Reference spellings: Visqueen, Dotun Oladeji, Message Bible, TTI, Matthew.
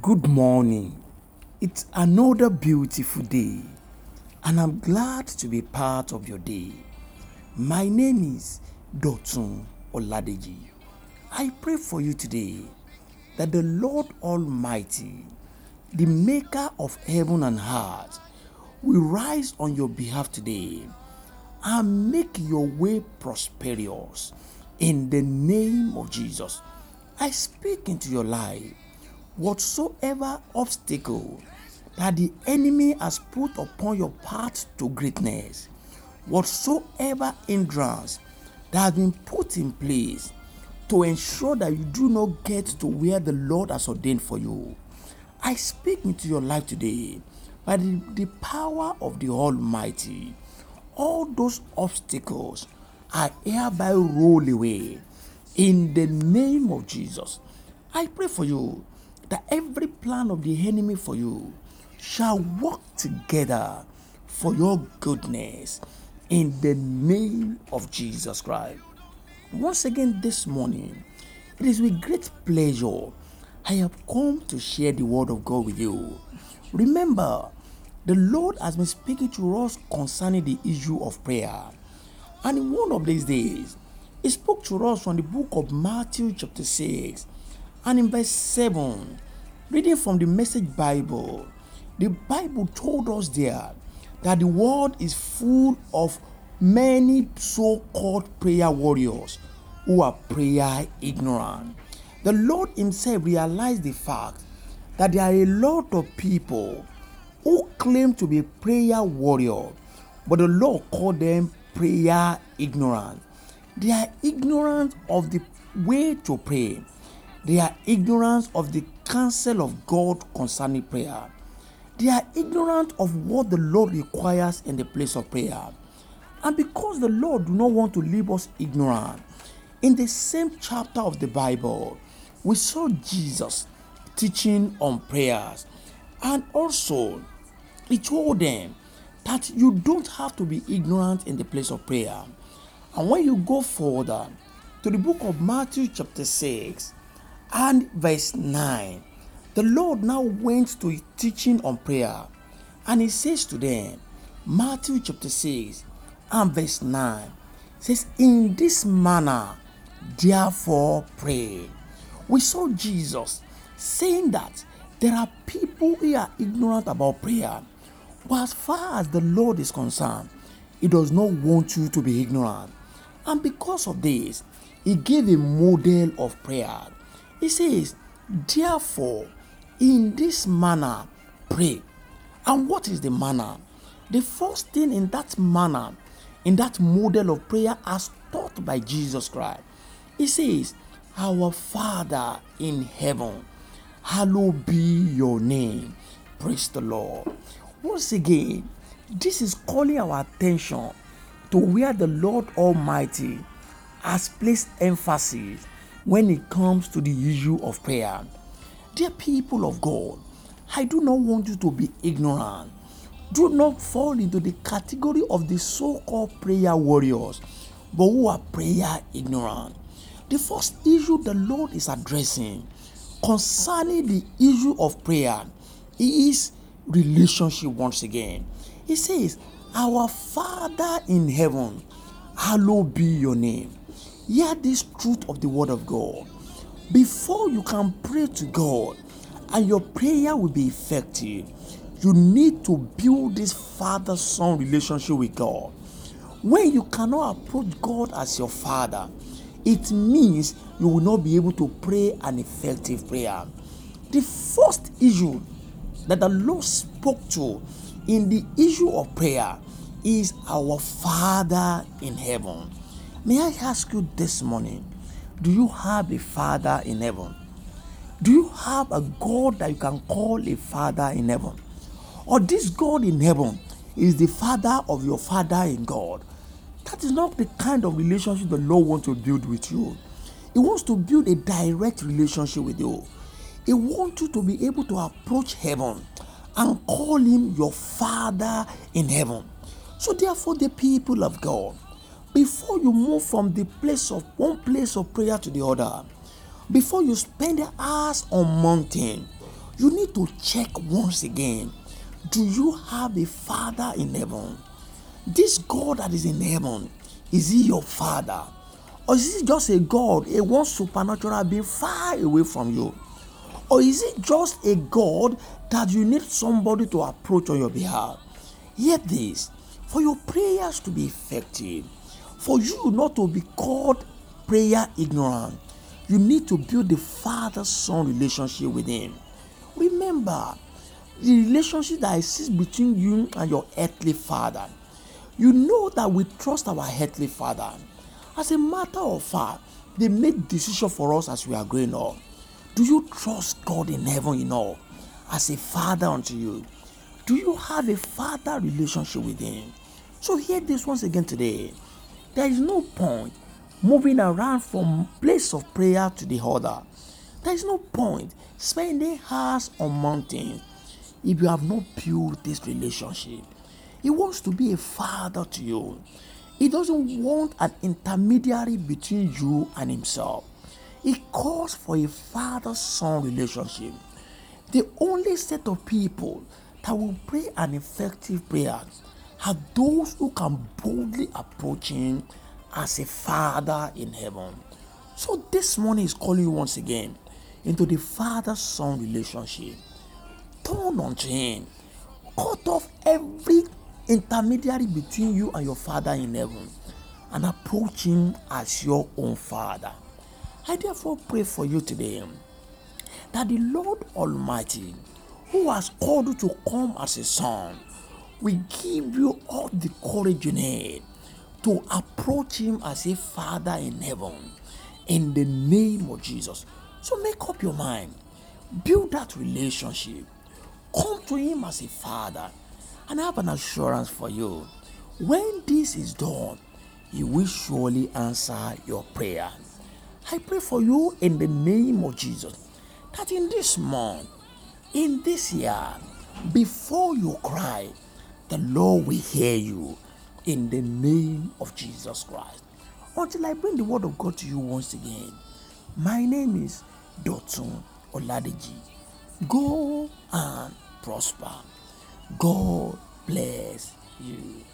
Good morning. It's another beautiful day, and I'm glad to be part of your day. My name is Dotun Oladeji. I pray for you today that the Lord Almighty, the maker of heaven and earth, will rise on your behalf today and make your way prosperous in the name of Jesus. I speak into your life. Whatsoever obstacle that the enemy has put upon your path to greatness, whatsoever hindrance that has been put in place to ensure that you do not get to where the Lord has ordained for you, I speak into your life today by the power of the Almighty. All those obstacles are hereby rolled away in the name of Jesus. I pray for you that every plan of the enemy for you shall work together for your goodness in the name of Jesus Christ. Once again this morning, it is with great pleasure I have come to share the word of God with you. Remember, the Lord has been speaking to us concerning the issue of prayer. And in one of these days, He spoke to us from the book of Matthew chapter 6, and in verse 7, reading from the Message Bible, the Bible told us there that the world is full of many so-called prayer warriors who are prayer ignorant. The Lord Himself realized the fact that there are a lot of people who claim to be prayer warriors, but the Lord called them prayer ignorant. They are ignorant of the way to pray. They are ignorant of the counsel of God concerning prayer. They are ignorant of what the Lord requires in the place of prayer. And because the Lord do not want to leave us ignorant, in the same chapter of the Bible, we saw Jesus teaching on prayers. And also, He told them that you don't have to be ignorant in the place of prayer. And when you go further to the book of Matthew chapter 6, and verse 9, the Lord now went to His teaching on prayer, and He says to them, Matthew chapter 6 and verse 9 says, "In this manner therefore pray." We saw Jesus saying that there are people who are ignorant about prayer, but as far as the Lord is concerned, He does not want you to be ignorant. And because of this, He gave a model of prayer. He says, "Therefore, in this manner pray." And what is the manner? The first thing in that manner, in that model of prayer as taught by Jesus Christ, He says, "Our Father in heaven, hallowed be your name." Praise the Lord. Once again, this is calling our attention to where the Lord Almighty has placed emphasis when it comes to the issue of prayer. Dear people of God, I do not want you to be ignorant. Do not fall into the category of the so-called prayer warriors, but who are prayer ignorant. The first issue the Lord is addressing concerning the issue of prayer is relationship once again. He says, "Our Father in heaven, hallowed be your name." Hear this truth of the word of God. Before you can pray to God and your prayer will be effective, you need to build this father-son relationship with God. When you cannot approach God as your Father, it means you will not be able to pray an effective prayer. The first issue that the Lord spoke to in the issue of prayer is our Father in heaven. May I ask you this morning, do you have a Father in heaven? Do you have a God that you can call a Father in heaven? Or this God in heaven is the Father of your Father in God? That is not the kind of relationship the Lord wants to build with you. He wants to build a direct relationship with you. He wants you to be able to approach heaven and call Him your Father in heaven. So therefore, the people of God, before you move from the place of one place of prayer to the other, before you spend hours on mountain, you need to check once again. Do you have a Father in heaven? This God that is in heaven, is he your Father? Or is it just a God, a one supernatural being far away from you? Or is it just a God that you need somebody to approach on your behalf? Hear this, for your prayers to be effective, for you not to be called prayer ignorant, you need to build the Father-Son relationship with him. Remember, the relationship that exists between you and your earthly father. You know that we trust our earthly father. As a matter of fact, they make decisions for us as we are growing up. Do you trust God in heaven in all as a father unto you? Do you have a father relationship with him? So hear this once again today. There is no point moving around from place of prayer to the other. There is no point spending hours on mountains if you have not built this relationship. He wants to be a father to you. He doesn't want an intermediary between you and himself. He calls for a father-son relationship. The only set of people that will pray an effective prayer are those who can boldly approach him as a father in heaven. So this morning is calling you once again into the father-son relationship. Turn unto him. Cut off every intermediary between you and your father in heaven and approach him as your own father. I therefore pray for you today that the Lord Almighty, who has called you to come as a son, will give you all the courage you need to approach him as a father in heaven in the name of Jesus. So make up your mind, build that relationship, come to him as a father. And I have an assurance for you. When this is done, he will surely answer your prayer. I pray for you in the name of Jesus, that in this month, in this year, before you cry, the Lord will hear you in the name of Jesus Christ. Until I bring the word of God to you once again, my name is Dotun Oladeji. Go and prosper. God bless you.